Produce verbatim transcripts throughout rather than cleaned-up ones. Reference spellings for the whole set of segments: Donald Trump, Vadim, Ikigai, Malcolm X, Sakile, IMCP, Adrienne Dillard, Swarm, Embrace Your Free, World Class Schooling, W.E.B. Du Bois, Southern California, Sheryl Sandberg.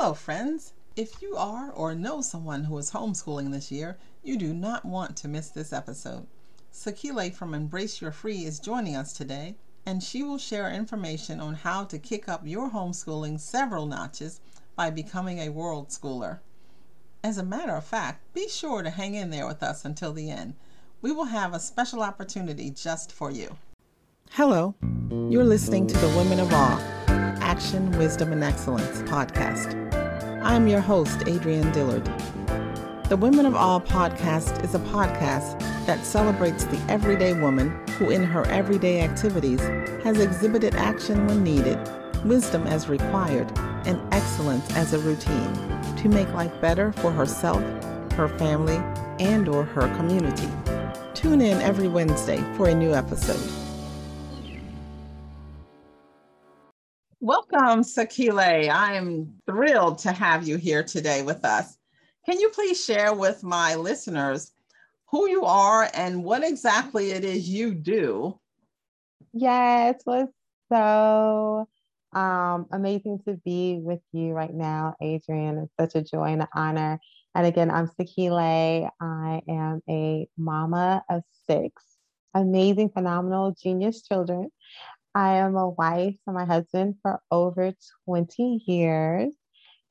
Hello friends! If you are or know someone who is homeschooling this year, you do not want to miss this episode. Sakile from Embrace Your Free is joining us today, and she will share information on how to kick up your homeschooling several notches by becoming a world schooler. As a matter of fact, be sure to hang in there with us until the end. We will have a special opportunity just for you. Hello, you're listening to the Women of Awe, Action, Wisdom, and Excellence podcast. I'm your host, Adrienne Dillard. The Women of Awe podcast is a podcast that celebrates the everyday woman who in her everyday activities has exhibited action when needed, wisdom as required, and excellence as a routine to make life better for herself, her family, and or her community. Tune in every Wednesday for a new episode. Welcome, Sakile. I am thrilled to have you here today with us. Can you please share with my listeners who you are and what exactly it is you do? Yes, it's so um, amazing to be with you right now, Adrienne. It's such a joy and an honor. And again, I'm Sakile. I am a mama of six amazing, phenomenal, genius children. I am a wife to my husband for over twenty years,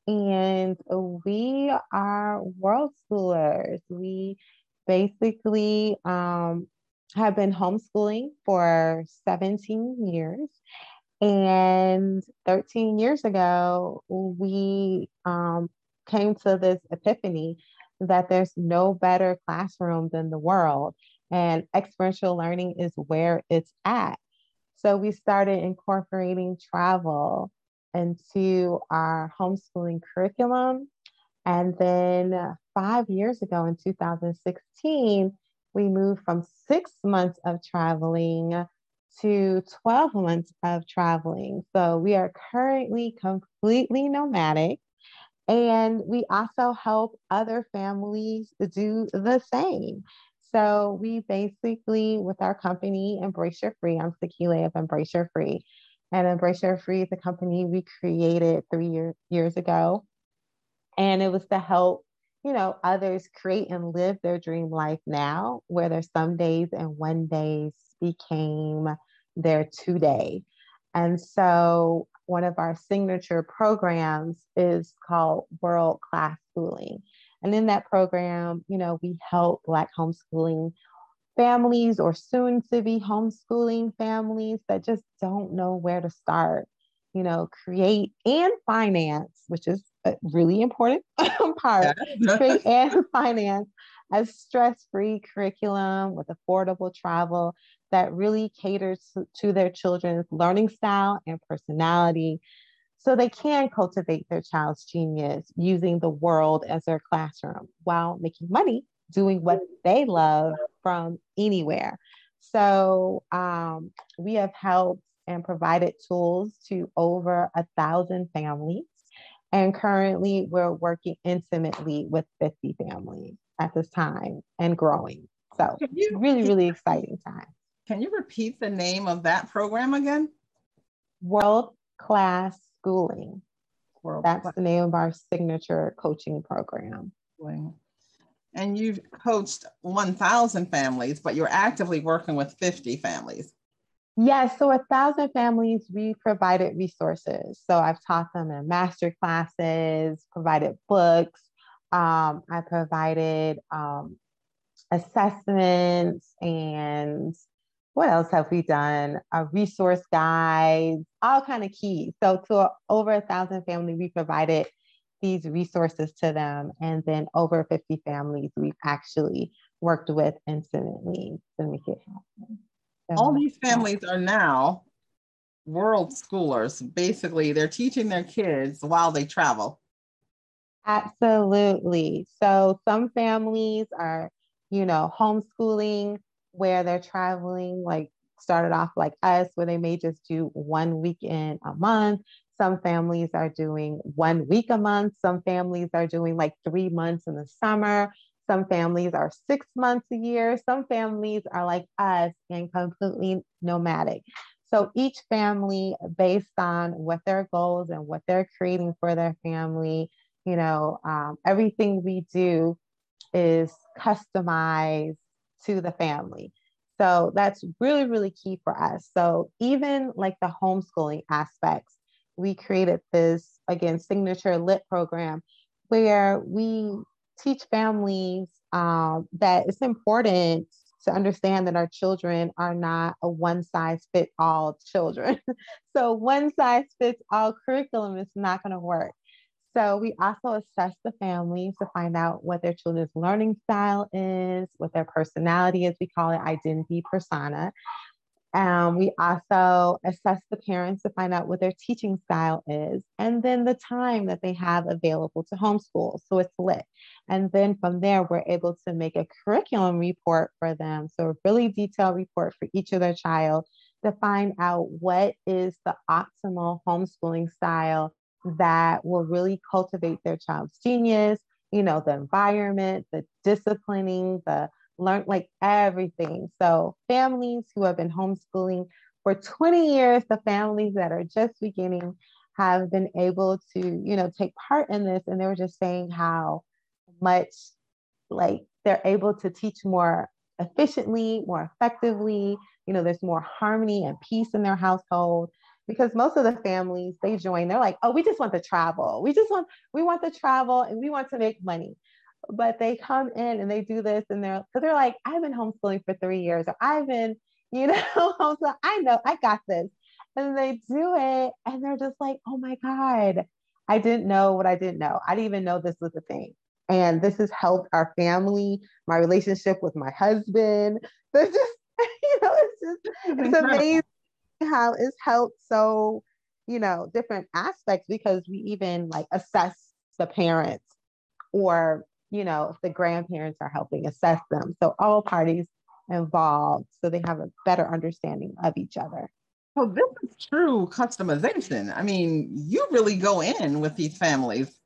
and we are world schoolers. We basically um, have been homeschooling for seventeen years, and thirteen years ago, we um, came to this epiphany that there's no better classroom than the world, and experiential learning is where it's at. So we started incorporating travel into our homeschooling curriculum. And then five years ago in two thousand sixteen, we moved from six months of traveling to twelve months of traveling. So we are currently completely nomadic, and we also help other families do the same. So we basically, with our company, Embrace Your Free, I'm Sakile of Embrace Your Free. And Embrace Your Free is a company we created three year, years ago. And it was to help, you know, others create and live their dream life now, where their some days and one days became their two day. And so one of our signature programs is called World Class Schooling. And in that program, you know, we help Black homeschooling families or soon to be homeschooling families that just don't know where to start, you know, create and finance, which is a really important part, create and finance a stress-free curriculum with affordable travel that really caters to, to their children's learning style and personality, so they can cultivate their child's genius using the world as their classroom while making money, doing what they love from anywhere. So um, we have helped and provided tools to over a thousand families. And currently we're working intimately with fifty families at this time and growing. So you, really, really exciting time. Can you repeat the name of that program again? World Class Schooling. World That's class. The name of our signature coaching program. And you've coached one thousand families, but you're actively working with fifty families. Yes. So a thousand families, we provided resources. So I've taught them in master classes, provided books. Um, I provided um, assessments, and what else have we done? A resource guide, all kind of keys. So to a, over a thousand families, we provided these resources to them. And then over fifty families, we've actually worked with intimately to make it happen. So, all these families are now world schoolers. Basically, they're teaching their kids while they travel. Absolutely. So some families are, you know, homeschooling where they're traveling, like started off like us, where they may just do one weekend a month. Some families are doing one week a month. Some families are doing like three months in the summer. Some families are six months a year. Some families are like us and completely nomadic. So each family, based on what their goals and what they're creating for their family, you know, um, everything we do is customized to the family. So that's really, really key for us. So even like the homeschooling aspects, we created this, again, signature lit program where we teach families um, that it's important to understand that our children are not a one size fits all children. So one size fits all curriculum is not going to work. So we also assess the families to find out what their children's learning style is, what their personality is. We call it identity persona. Um, we also assess the parents to find out what their teaching style is, and then the time that they have available to homeschool. So it's lit. And then from there, we're able to make a curriculum report for them. So a really detailed report for each of their child to find out what is the optimal homeschooling style that will really cultivate their child's genius, you know, the environment, the disciplining, the learn, like everything. So families who have been homeschooling for twenty years, the families that are just beginning have been able to, you know, take part in this. And they were just saying how much like they're able to teach more efficiently, more effectively. You know, there's more harmony and peace in their household. Because most of the families they join, they're like, oh, we just want to travel. We just want, we want to travel and we want to make money. But they come in and they do this and they're, so they're like, I've been homeschooling for three years or I've been, you know, I know, I got this. And they do it and they're just like, oh my God, I didn't know what I didn't know. I didn't even know this was a thing. And this has helped our family, my relationship with my husband. They're just, you know, it's just, it's amazing how it's helped so, you know, different aspects, because we even like assess the parents, or, you know, if the grandparents are helping assess them. So all parties involved, so they have a better understanding of each other. So this is true customization. I mean, you really go in with these families.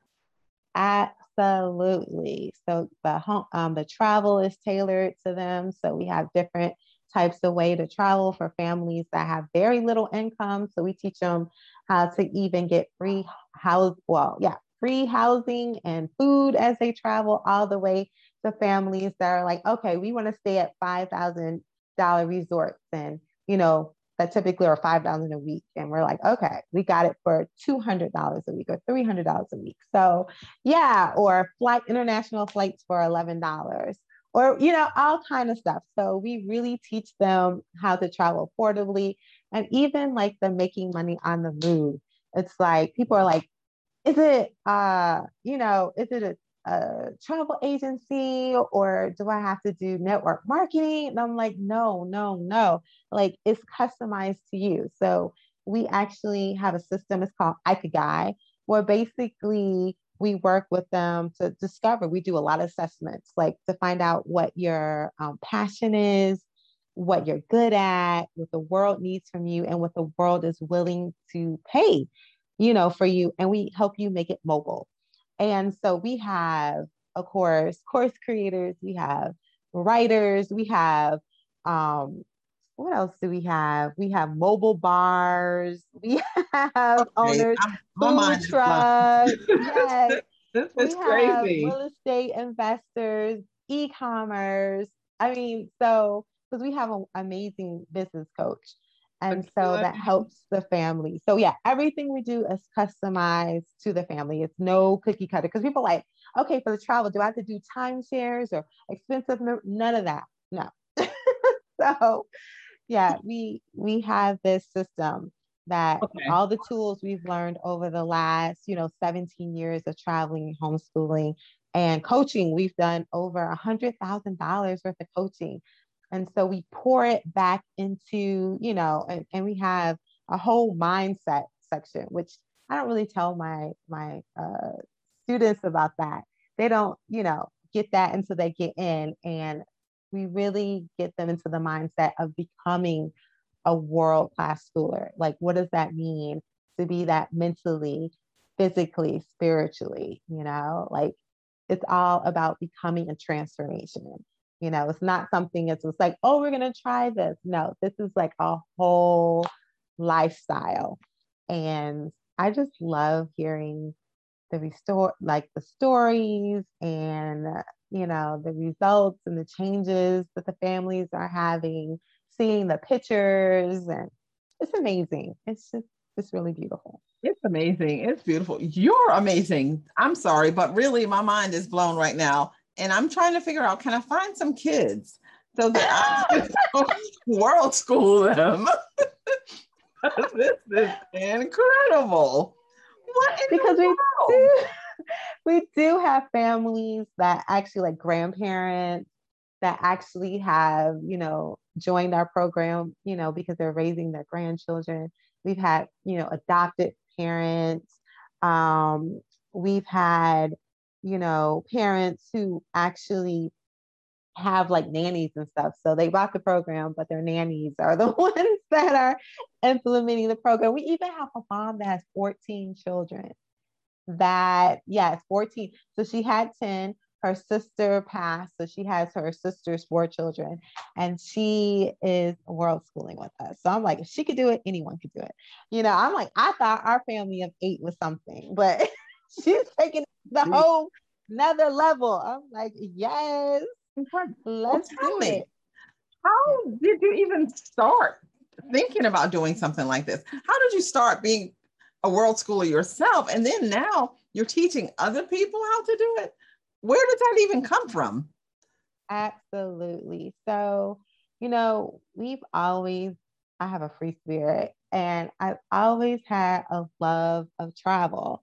Absolutely. So the home, um, the travel is tailored to them. So we have different types of way to travel for families that have very little income. So we teach them how to even get free house, well, yeah, free housing and food as they travel, all the way to families that are like, okay, we want to stay at five thousand dollars resorts, and, you know, that typically are five thousand dollars a week. And we're like, okay, we got it for two hundred dollars a week or three hundred dollars a week. So yeah, or flight, international flights for eleven dollars. Or, you know, all kind of stuff. So we really teach them how to travel affordably. And even like the making money on the move. It's like, people are like, is it, uh, you know, is it a, a travel agency, or do I have to do network marketing? And I'm like, no, no, no. Like, it's customized to you. So we actually have a system, it's called Ikigai, where basically we work with them to discover, we do a lot of assessments, like to find out what your um, passion is, what you're good at, what the world needs from you, and what the world is willing to pay, you know, for you. And we help you make it mobile. And so we have, of course, course creators, we have writers, we have, um, what else do we have? We have mobile bars. We have okay, owners, I'm, food trucks. Yes. This is we crazy. Have real estate investors, e-commerce. I mean, so because we have an amazing business coach, and that's so good. That helps the family. So yeah, everything we do is customized to the family. It's no cookie cutter, because people are like, okay, for the travel, do I have to do timeshares or expensive? None of that. No. So. Yeah, we we have this system that okay. all the tools we've learned over the last, you know, seventeen years of traveling, homeschooling, and coaching. We've done over one hundred thousand dollars worth of coaching. And so we pour it back into, you know, and, and we have a whole mindset section, which I don't really tell my, my uh, students about that. They don't, you know, get that until they get in, and we really get them into the mindset of becoming a world-class schooler. Like, what does that mean to be that mentally, physically, spiritually, you know? Like, it's all about becoming a transformation. You know, it's not something, it's just like, oh, we're gonna try this. No, this is like a whole lifestyle. And I just love hearing the restore, like the stories and, you know, the results and the changes that the families are having, seeing the pictures, and it's amazing. It's just, it's really beautiful. It's amazing. It's beautiful. You're amazing. I'm sorry, but really my mind is blown right now. And I'm trying to figure out, can I find some kids so that I can world school them? This is incredible. What in because the world? we do we do have families that actually, like grandparents that actually have, you know, joined our program, you know, because they're raising their grandchildren. We've had, you know, adopted parents. Um, we've had, you know, parents who actually have like nannies and stuff. So they bought the program, but their nannies are the ones that are implementing the program. We even have a mom that has fourteen children. That, yes, fourteen. So she had ten. Her sister passed, so she has her sister's four children, and she is world schooling with us. So I'm like, if she could do it, anyone could do it. You know, I'm like, I thought our family of eight was something, but she's taking the whole another level. I'm like, yes, let's do it. How did you even start thinking about doing something like this? How did you start being a world schooler yourself? And then now you're teaching other people how to do it. Where did that even come from? Absolutely. So, you know, we've always, I have a free spirit, and I've always had a love of travel.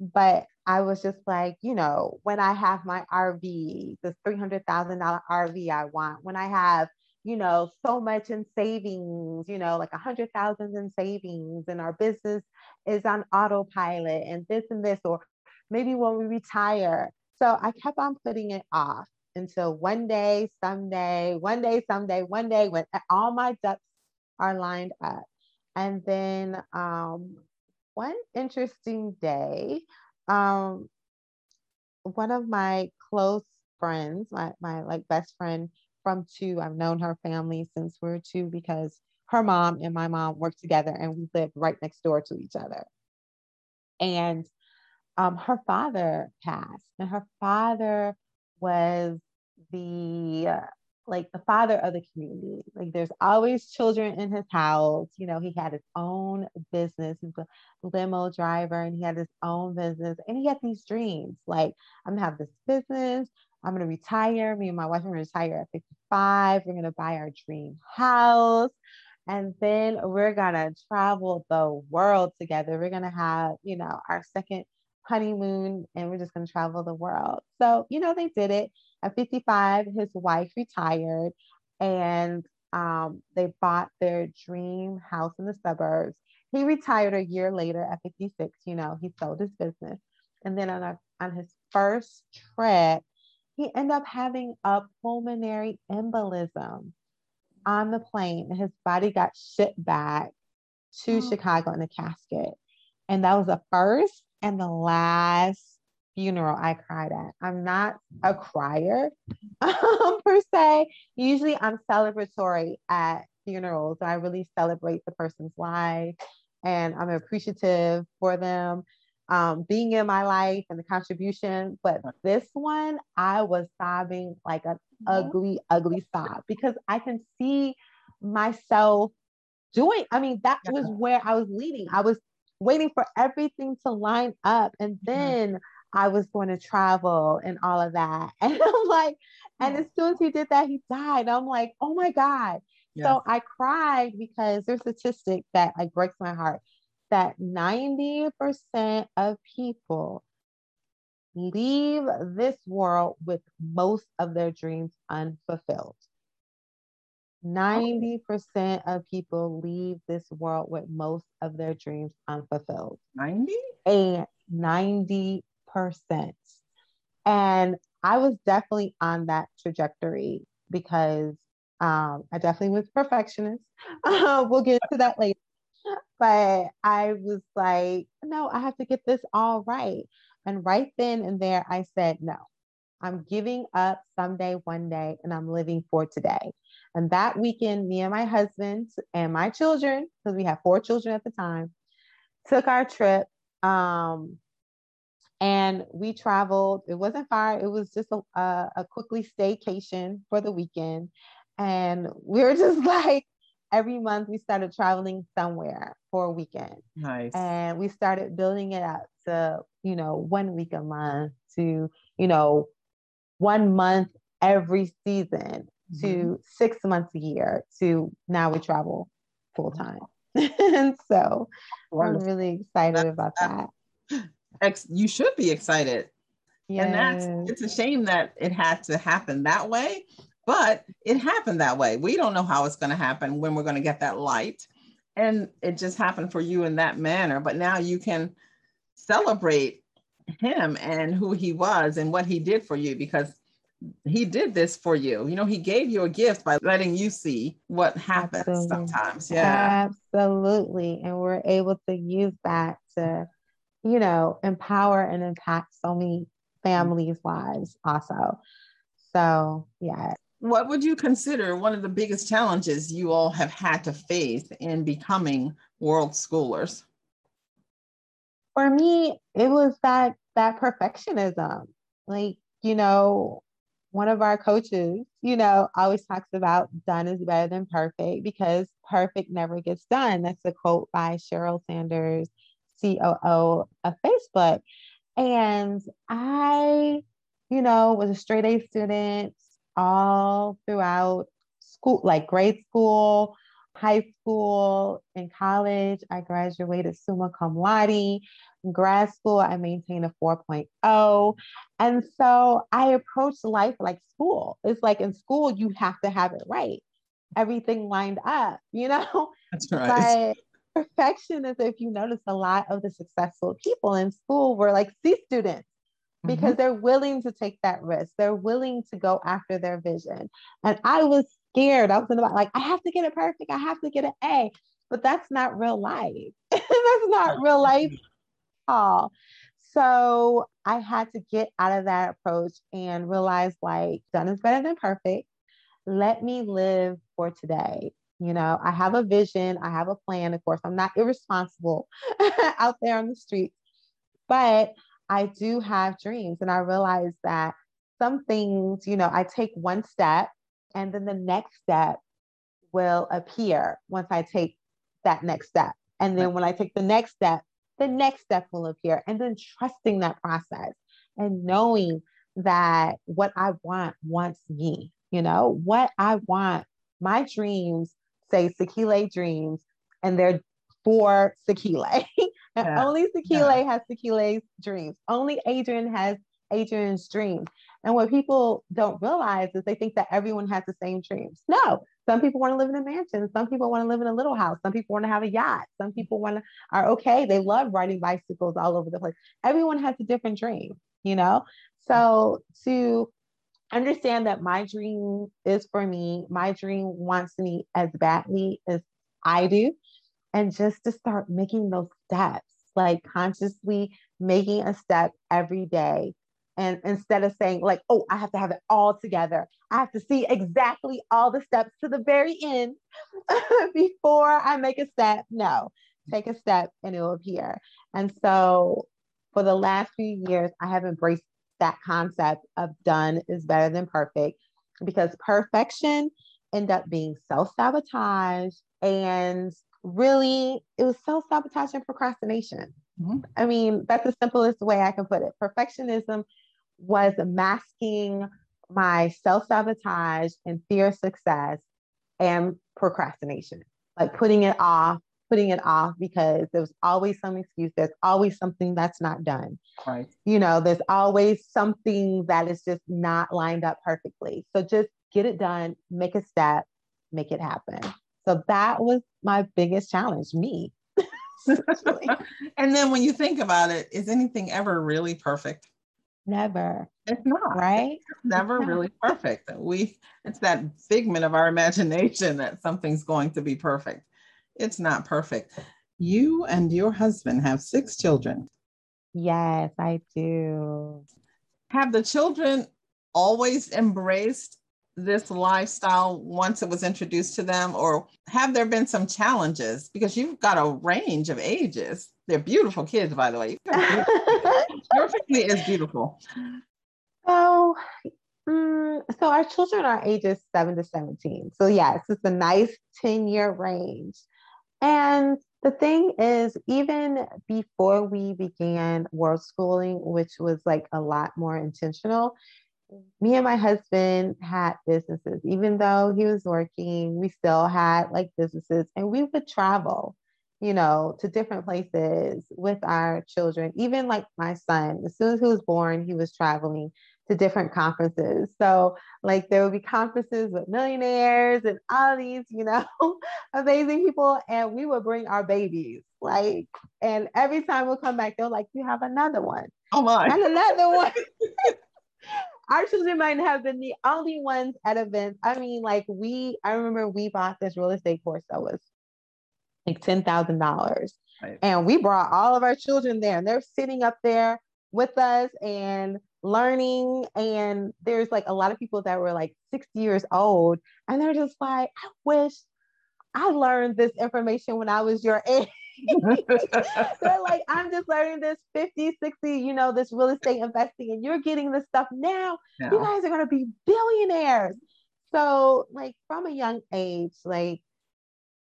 But I was just like, you know, when I have my R V, this three hundred thousand dollars R V I want, when I have, you know, so much in savings, you know, like a hundred thousand in savings, and our business is on autopilot and this and this, or maybe when we retire. So I kept on putting it off until one day, someday, one day, someday, one day, when all my ducks are lined up. And then um, one interesting day, um, one of my close friends, my, my like best friend from two, I've known her family since we were two, because her mom and my mom worked together and we lived right next door to each other. And Um, her father passed, and her father was the, uh, like the father of the community. Like there's always children in his house. You know, he had his own business. He was a limo driver, and he had his own business, and he had these dreams. Like, I'm gonna have this business. I'm gonna retire. Me and my wife are gonna retire at fifty-five. We're gonna buy our dream house. And then we're gonna travel the world together. We're gonna have, you know, our second honeymoon, and we're just going to travel the world. So, you know, they did it. At fifty-five, his wife retired, and um, they bought their dream house in the suburbs. He retired a year later at fifty-six. You know, he sold his business. And then on, a, on his first trip, he ended up having a pulmonary embolism on the plane. His body got shipped back to oh. Chicago in a casket. And that was the first and the last funeral I cried at. I'm not a crier um, per se. Usually I'm celebratory at funerals. I really celebrate the person's life, and I'm appreciative for them um, being in my life and the contribution. But this one, I was sobbing like an ugly, ugly sob, because I can see myself doing, I mean, that was where I was leading. I was waiting for everything to line up. And then mm-hmm. I was going to travel and all of that. And I'm like, and yeah. as soon as he did that, he died. I'm like, oh my God. Yeah. So I cried, because there's a statistic that like breaks my heart, that ninety percent of people leave this world with most of their dreams unfulfilled. ninety percent of people leave this world with most of their dreams unfulfilled. ninety? And ninety percent. And I was definitely on that trajectory, because um, I definitely was a perfectionist. We'll get to that later. But I was like, no, I have to get this all right. And right then and there, I said, no, I'm giving up someday, one day, and I'm living for today. And that weekend, me and my husband and my children, because we had four children at the time, took our trip. Um, and we traveled. It wasn't far. It was just a, a, a quickly staycation for the weekend. And we were just like, every month we started traveling somewhere for a weekend. Nice. And we started building it up to, you know, one week a month, to, you know, one month every season, mm-hmm. to six months a year, to now we travel full time. And so wonderful. I'm really excited about that. Ex- you should be excited. Yes. And that's, it's a shame that it had to happen that way, but it happened that way. We don't know how it's going to happen, when we're going to get that light. And it just happened for you in that manner. But now you can celebrate him and who he was and what he did for you, because he did this for you. You know, he gave you a gift by letting you see what happens. Absolutely. Sometimes. Yeah, absolutely. And we're able to use that to, you know, empower and impact so many families' lives also. So, yeah. What would you consider one of the biggest challenges you all have had to face in becoming world schoolers? For me, it was that, that perfectionism. Like, you know, one of our coaches, you know, always talks about done is better than perfect, because perfect never gets done. That's a quote by Sheryl Sandberg, C O O of Facebook. And I, you know, was a straight A student all throughout school, like grade school, high school, and college. I graduated summa cum laude. In grad school, I maintained a four point oh. And so I approached life like school. It's like in school, you have to have it right. Everything lined up, you know? That's right. But perfection is, if you notice, a lot of the successful people in school were like C students, because mm-hmm. they're willing to take that risk. They're willing to go after their vision. And I was scared. I was in about like, I have to get it perfect. I have to get an A. But that's not real life. That's not real life at all. So I had to get out of that approach and realize, like, done is better than perfect. Let me live for today. You know, I have a vision, I have a plan. Of course, I'm not irresponsible out there on the street, but I do have dreams. And I realize that some things, you know, I take one step and then the next step will appear once I take that next step. And then when I take the next step, the next step will appear. And then trusting that process and knowing that what I want wants me, you know, what I want, my dreams say Sakile dreams, and they're for Sakile. And yeah, only Sakile yeah. has Sakile's dreams. Only Adrienne has Adrienne's dreams. And what people don't realize is they think that everyone has the same dreams. No, some people want to live in a mansion. Some people want to live in a little house. Some people want to have a yacht. Some people want to are okay. They love riding bicycles all over the place. Everyone has a different dream, you know? So to understand that my dream is for me, my dream wants me as badly as I do. And just to start making those steps, like consciously making a step every day. And instead of saying like, oh, I have to have it all together, I have to see exactly all the steps to the very end before I make a step. No, take a step and it will appear. And so for the last few years, I have embraced that concept of done is better than perfect, because perfection ended up being self-sabotage and really, it was self-sabotage and procrastination. Mm-hmm. I mean, that's the simplest way I can put it. Perfectionism was masking my self-sabotage and fear of success and procrastination, like putting it off, putting it off because there's always some excuse. There's always something that's not done. Right. You know, there's always something that is just not lined up perfectly. So just get it done, make a step, make it happen. So that was my biggest challenge, me. And then when you think about it, is anything ever really perfect? Never. It's not. Right? It's never it's really not. perfect. We, it's that figment of our imagination that something's going to be perfect. It's not perfect. You and your husband have six children. Yes, I do. Have the children always embraced this lifestyle once it was introduced to them, or have there been some challenges? Because you've got a range of ages. They're beautiful kids, by the way. Your family is beautiful. Oh, mm, so our children are ages seven to seventeen. So yes, it's a nice ten year range. And the thing is, even before we began world schooling, which was like a lot more intentional, me and my husband had businesses. Even though he was working, we still had like businesses, and we would travel, you know, to different places with our children. Even like my son, as soon as he was born, he was traveling to different conferences. So like there would be conferences with millionaires and all these, you know, amazing people. And we would bring our babies, like, and every time we'll come back, they're like, you have another one. Oh my. And another one. Our children might have been the only ones at events. I mean, like we, I remember we bought this real estate course that was like ten thousand dollars. Right. And we brought all of our children there, and they're sitting up there with us and learning. And there's like a lot of people that were like sixty years old, and they're just like, I wish I learned this information when I was your age. They're like, I'm just learning this fifty, sixty, you know, this real estate investing, and you're getting this stuff now. Yeah. You guys are going to be billionaires. So like from a young age, like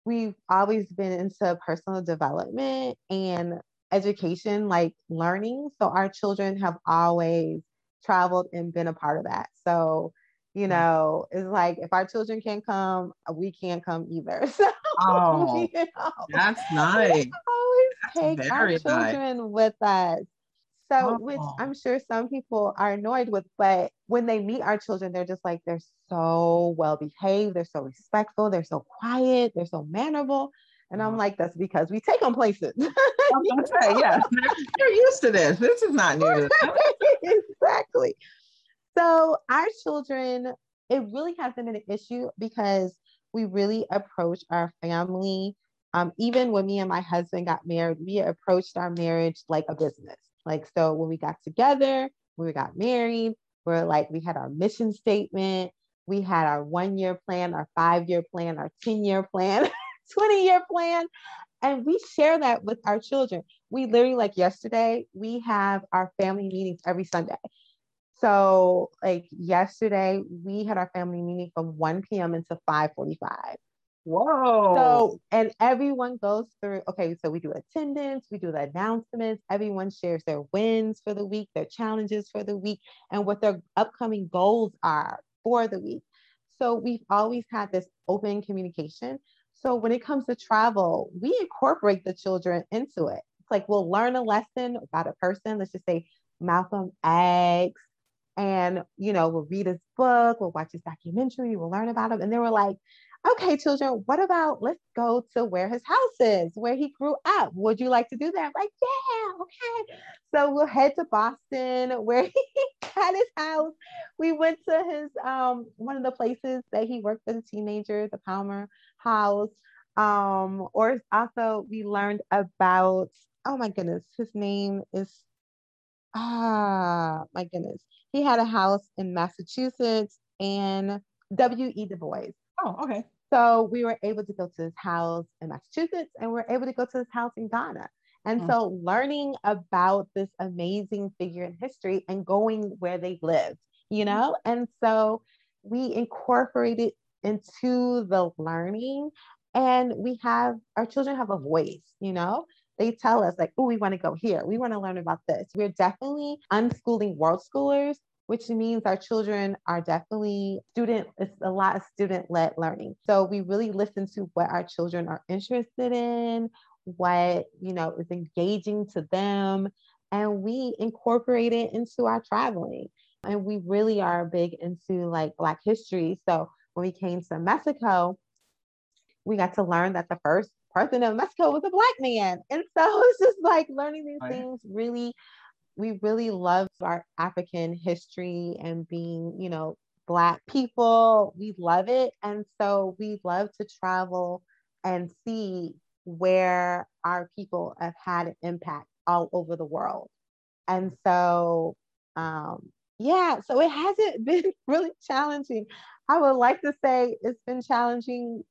we've always been into personal development and education, like learning. So our children have always traveled and been a part of that. So, you know, it's like, if our children can't come, we can't come either. So, oh, you know, that's nice. Always that's take our children nice. With us. So, oh. Which I'm sure some people are annoyed with, but when they meet our children, they're just like, they're so well behaved. They're so respectful. They're so quiet. They're so mannerable. And I'm like, that's because we take them places. I'm gonna say, yeah, they're used to this. This is not new. Exactly. So our children, it really hasn't been an issue because we really approach our family. Um, even when me and my husband got married, we approached our marriage like a business. Like, so when we got together, when we got married, we're like, we had our mission statement. We had our one year plan, our five year plan, our ten year plan. twenty year plan. And we share that with our children. We literally, like yesterday, we have our family meetings every Sunday. So like yesterday we had our family meeting from one p.m. until five forty-five. Whoa. So, and everyone goes through, okay, so we do attendance, we do the announcements, everyone shares their wins for the week, their challenges for the week, and what their upcoming goals are for the week. So we've always had this open communication. So when it comes to travel, we incorporate the children into it. It's like, we'll learn a lesson about a person. Let's just say Malcolm X. And, you know, we'll read his book, we'll watch his documentary, we'll learn about him. And then we're like, okay, children, what about, let's go to where his house is, where he grew up. Would you like to do that? I'm like, yeah, okay. So we'll head to Boston where he had his house. We went to his, um, one of the places that he worked as a teenager, the Palmer House. Um, or also we learned about, oh my goodness, his name is, ah, my goodness. He had a house in Massachusetts, and W E Du Bois. Oh, okay. So we were able to go to his house in Massachusetts, and we were able to go to his house in Ghana. And mm-hmm. so learning about this amazing figure in history and going where they lived, you know? Mm-hmm. And so we incorporate it into the learning, and we have, our children have a voice, you know? They tell us like, oh, we want to go here. We want to learn about this. We're definitely unschooling world schoolers, which means our children are definitely student, it's a lot of student-led learning. So we really listen to what our children are interested in, what, you know, is engaging to them. And we incorporate it into our traveling. And we really are big into like Black history. So when we came to Mexico, we got to learn that the first person in Mexico was a Black man. And so it's just like learning these right. things really, we really love our African history and being, you know, Black people, we love it. And so we love to travel and see where our people have had an impact all over the world. And so um, Yeah, so it hasn't been really challenging. I would like to say it's been challenging,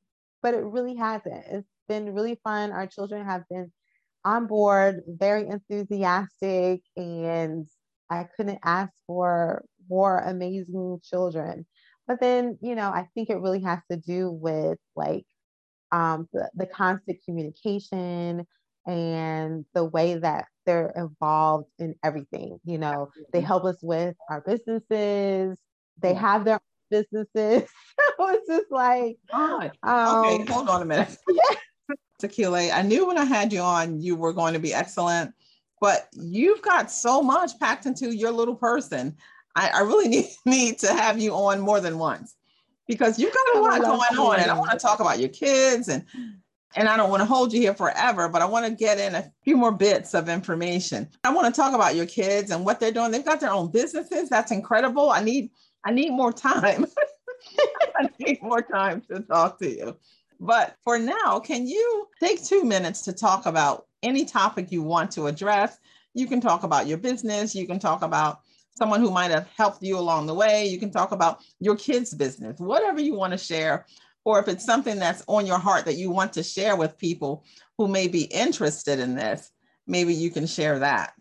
but it really hasn't. It's been really fun. Our children have been on board, very enthusiastic, and I couldn't ask for more amazing children. But then, you know, I think it really has to do with like um, the, the constant communication and the way that they're involved in everything. You know, they help us with our businesses. They have their own businesses. So it's just like, um, okay, hold on a minute. Sakile, I knew when I had you on, you were going to be excellent, but you've got so much packed into your little person. I, I really need, need to have you on more than once, because you've got a lot going on, and I want to talk about your kids, and and I don't want to hold you here forever, but I want to get in a few more bits of information. I want to talk about your kids and what they're doing. They've got their own businesses. That's incredible. I need, I need more time. I need more time to talk to you. But for now, can you take two minutes to talk about any topic you want to address? You can talk about your business. You can talk about someone who might have helped you along the way. You can talk about your kids' business, whatever you want to share, or if it's something that's on your heart that you want to share with people who may be interested in this, maybe you can share that.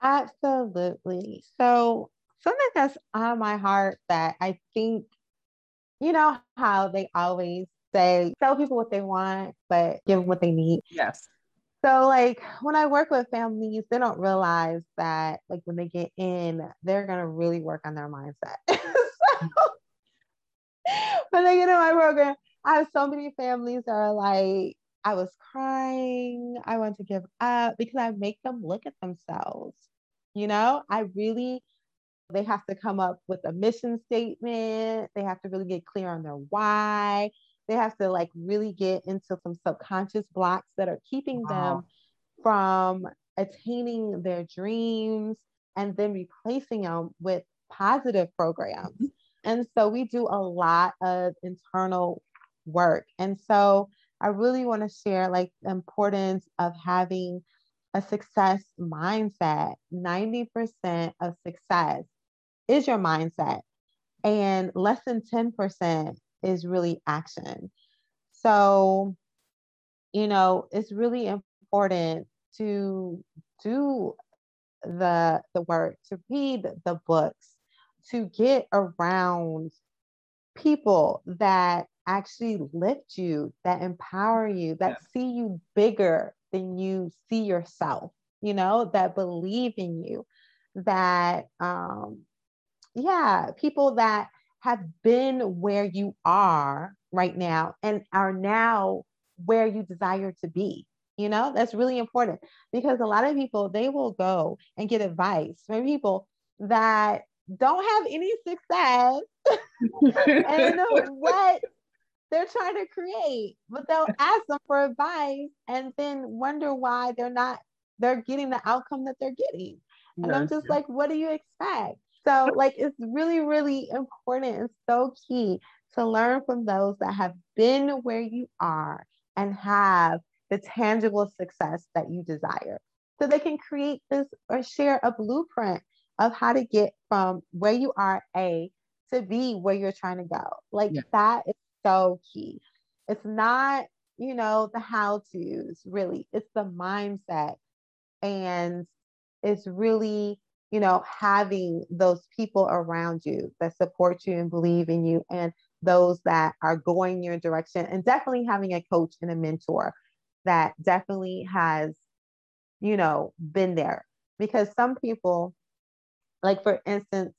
Absolutely. So something that's on my heart that I think, you know how they always say, tell people what they want, but give them what they need. Yes. So like when I work with families, they don't realize that like when they get in, they're going to really work on their mindset. So when they get in my program, I have so many families that are like, I was crying, I want to give up, because I make them look at themselves. You know, I really, they have to come up with a mission statement. They have to really get clear on their why. They have to like really get into some subconscious blocks that are keeping wow. them from attaining their dreams, and then replacing them with positive programs. Mm-hmm. And so we do a lot of internal work. And so I really want to share like the importance of having a success mindset. ninety percent of success is your mindset, and less than ten percent is really action. So, you know, it's really important to do the, the work, to read the books, to get around people that actually lift you, that empower you, that yeah. see you bigger than you see yourself, you know, that believe in you, that, um, yeah, people that have been where you are right now and are now where you desire to be. You know, that's really important, because a lot of people, they will go and get advice from people that don't have any success and what they're trying to create, but they'll ask them for advice and then wonder why they're not, they're getting the outcome that they're getting. And yes, I'm just yes. like, what do you expect? So like, it's really, really important and so key to learn from those that have been where you are and have the tangible success that you desire, so they can create this or share a blueprint of how to get from where you are A to B, where you're trying to go. Like yeah. that is so key. It's not, you know, the how-tos really, it's the mindset. And it's really, you know, having those people around you that support you and believe in you, and those that are going your direction, and definitely having a coach and a mentor that definitely has, you know, been there. Because some people, like, for instance,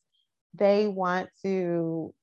they want to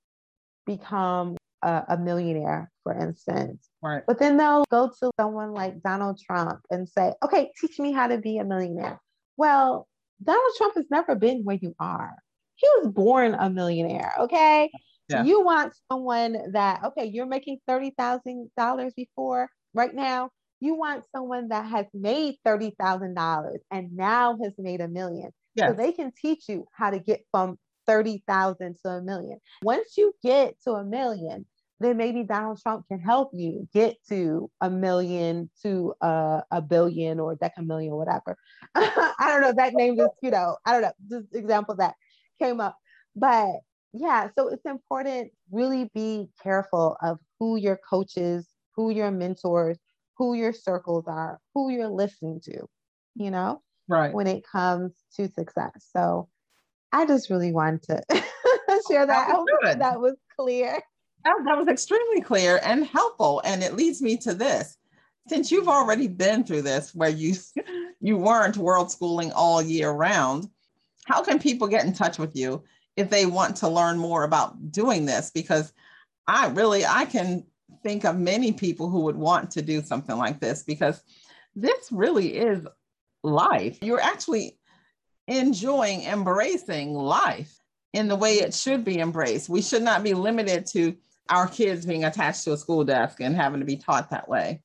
become a, a millionaire, for instance. Right. But then they'll go to someone like Donald Trump and say, okay, teach me how to be a millionaire. Well, Donald Trump has never been where you are. He was born a millionaire, okay? Yeah. You want someone that, okay, you're making thirty thousand dollars before right now. You want someone that has made thirty thousand dollars and now has made a million. Yes. So they can teach you how to get from thirty thousand to a million. Once you get to a million, then maybe Donald Trump can help you get to a million, to uh, a billion, or decamillion, or whatever. I don't know, that name just, you know, I don't know, just example that came up. But yeah, so it's important, really be careful of who your coaches, who your mentors, who your circles are, who you're listening to, you know, right, when it comes to success. So I just really wanted to share that. That was, I hope that was clear. That, that was extremely clear and helpful. And it leads me to this. Since you've already been through this, where you, you weren't world schooling all year round, how can people get in touch with you if they want to learn more about doing this? Because I really, I can think of many people who would want to do something like this, because this really is life. You're actually enjoying, embracing life in the way it should be embraced. We should not be limited to our kids being attached to a school desk and having to be taught that way.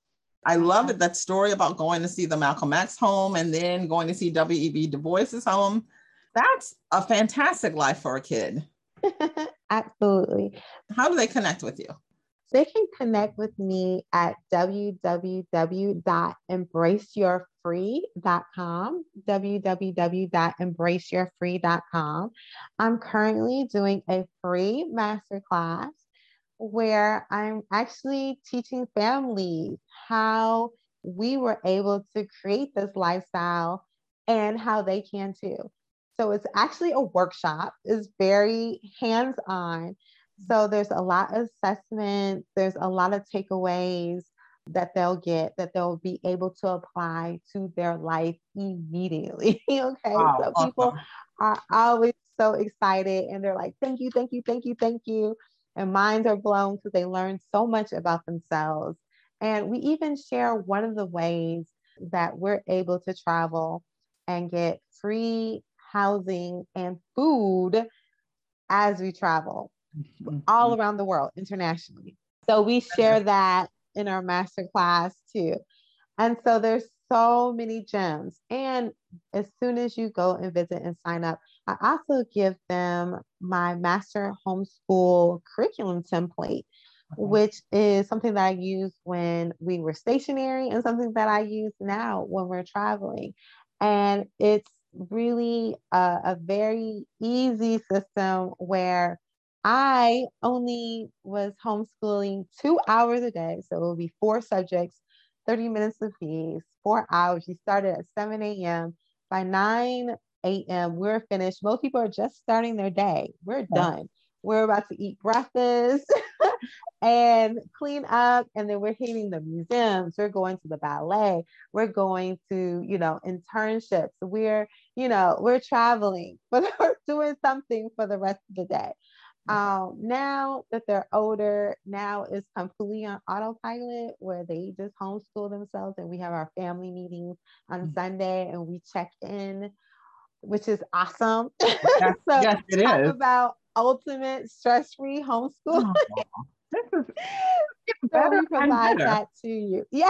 I love it, that story about going to see the Malcolm X home and then going to see W E B. Du Bois's home. That's a fantastic life for a kid. Absolutely. How do they connect with you? They can connect with me at w w w dot embrace your free dot com, w w w dot embrace your free dot com. I'm currently doing a free masterclass where I'm actually teaching families how we were able to create this lifestyle and how they can too. So it's actually a workshop. It's very hands-on. So there's a lot of assessments, there's a lot of takeaways that they'll get, that they'll be able to apply to their life immediately. Okay. Wow, so awesome. People are always so excited and they're like, thank you, thank you, thank you, thank you. And minds are blown because they learn so much about themselves. And we even share one of the ways that we're able to travel and get free housing and food as we travel all around the world, internationally. So we share that in our masterclass too. And so there's so many gems. And as soon as you go and visit and sign up, I also give them my master homeschool curriculum template, which is something that I used when we were stationary and something that I use now when we're traveling. And it's really a, a very easy system where I only was homeschooling two hours a day. So it will be four subjects, thirty minutes of these, four hours. You started at seven a.m. By nine a.m., we're finished. Most people are just starting their day. We're done. We're about to eat breakfast and clean up. And then we're hitting the museums. We're going to the ballet. We're going to, you know, internships. We're, you know, we're traveling, but we're doing something for the rest of the day. Um, now that they're older, now it's completely on autopilot where they just homeschool themselves, and we have our family meetings on mm-hmm. Sunday and we check in, which is awesome. Yes, so yes, it talk is. About ultimate stress-free homeschooling. Oh, this is so we provide that to you. Yeah.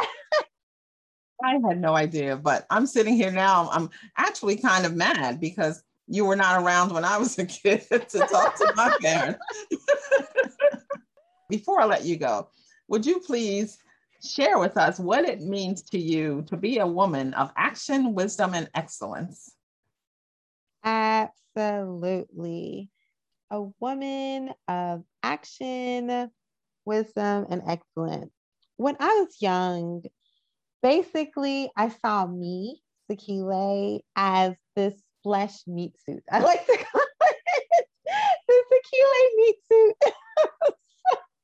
I had no idea, but I'm sitting here now. I'm actually kind of mad because you were not around when I was a kid to talk to my parents. Before I let you go, would you please share with us what it means to you to be a woman of action, wisdom, and excellence? Absolutely. A woman of action, wisdom, and excellence. When I was young, basically, I saw me, Sakile, as this flesh meat suit. I like to call it the Sakile meat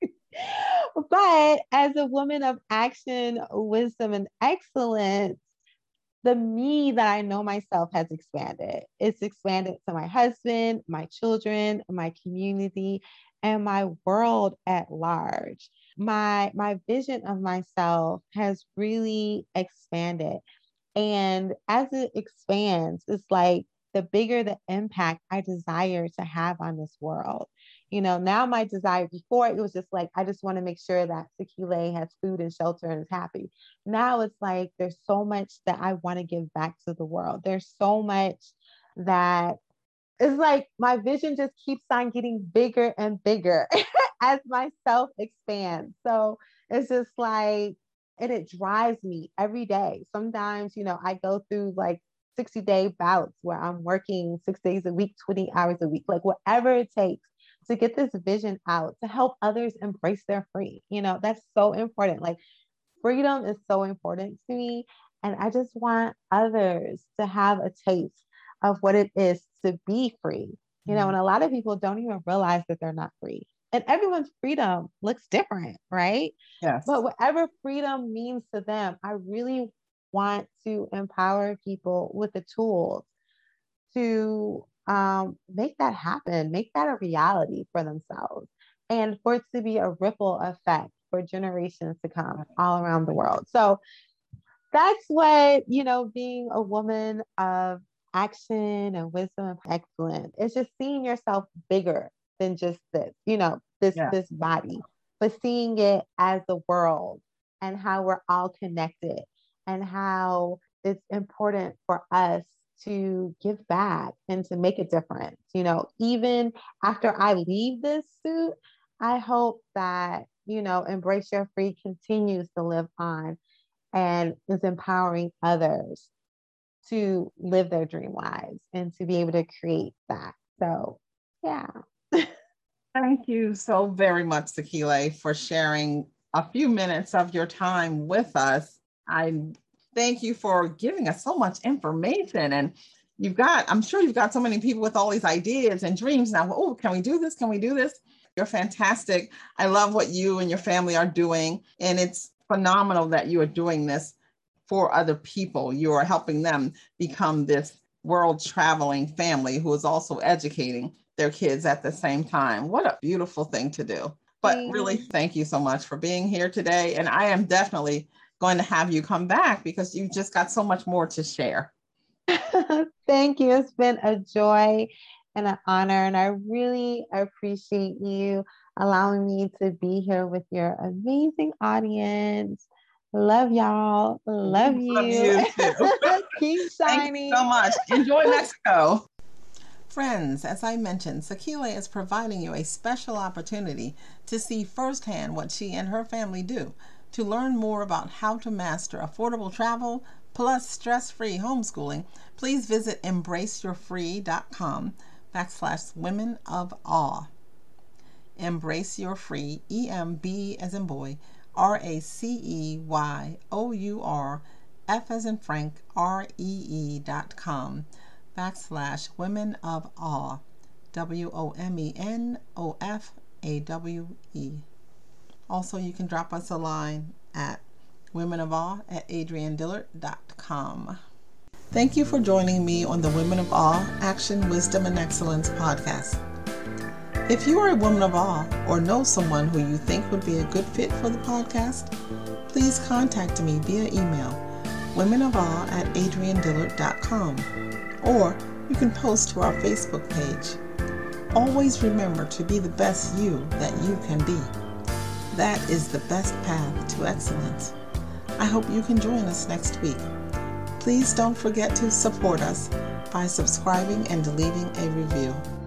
suit. But as a woman of action, wisdom, and excellence, the me that I know myself has expanded. It's expanded to my husband, my children, my community, and my world at large. My, my vision of myself has really expanded. And as it expands, it's like the bigger the impact I desire to have on this world. You know, now my desire before, it was just like, I just want to make sure that Sakile has food and shelter and is happy. Now it's like, there's so much that I want to give back to the world. There's so much that it's like, my vision just keeps on getting bigger and bigger as myself expands. So it's just like, and it drives me every day. Sometimes, you know, I go through like sixty day bouts where I'm working six days a week, twenty hours a week, like whatever it takes to get this vision out, to help others embrace their free. You know, that's so important. Like freedom is so important to me. And I just want others to have a taste of what it is to be free. You know, and a lot of people don't even realize that they're not free. And everyone's freedom looks different, right? Yes. But whatever freedom means to them, I really want to empower people with the tools to um, make that happen, make that a reality for themselves, and for it to be a ripple effect for generations to come all around the world. So that's what, you know, being a woman of action and wisdom and excellence, it's just seeing yourself bigger than just this, you know, this, yeah. this body, but seeing it as the world and how we're all connected and how it's important for us to give back and to make a difference. You know, even after I leave this suit, I hope that, you know, Embrace Your Free continues to live on and is empowering others to live their dream lives and to be able to create that. So, yeah. Thank you so very much, Sakile, for sharing a few minutes of your time with us. I thank you for giving us so much information. And you've got, I'm sure you've got so many people with all these ideas and dreams now. Oh, can we do this? Can we do this? You're fantastic. I love what you and your family are doing. And it's phenomenal that you are doing this for other people. You are helping them become this world traveling family who is also educating their kids at the same time. What a beautiful thing to do. But really, thank you so much for being here today. And I am definitely going to have you come back because you've just got so much more to share. Thank you. It's been a joy and an honor. And I really appreciate you allowing me to be here with your amazing audience. Love y'all. Love you. Love you too. Keep shining. Thank you so much. Enjoy Mexico. Friends, as I mentioned, Sakile is providing you a special opportunity to see firsthand what she and her family do, to learn more about how to master affordable travel plus stress-free homeschooling. Please visit embrace your free dot com backslash women of awe. Embrace Your Free, E M B as in boy, R A C E Y O U R, F as in Frank, R E E dot com, backslash women of awe, W O M E N O F A W E. Also, you can drop us a line at womenofawe at adrienne dillard dot com. Thank you for joining me on the Women of Awe, Action, Wisdom, and Excellence podcast. If you are a woman of awe or know someone who you think would be a good fit for the podcast, please contact me via email, womenofawe at adrienne dillard dot com, or you can post to our Facebook page. Always remember to be the best you that you can be. That is the best path to excellence. I hope you can join us next week. Please don't forget to support us by subscribing and leaving a review.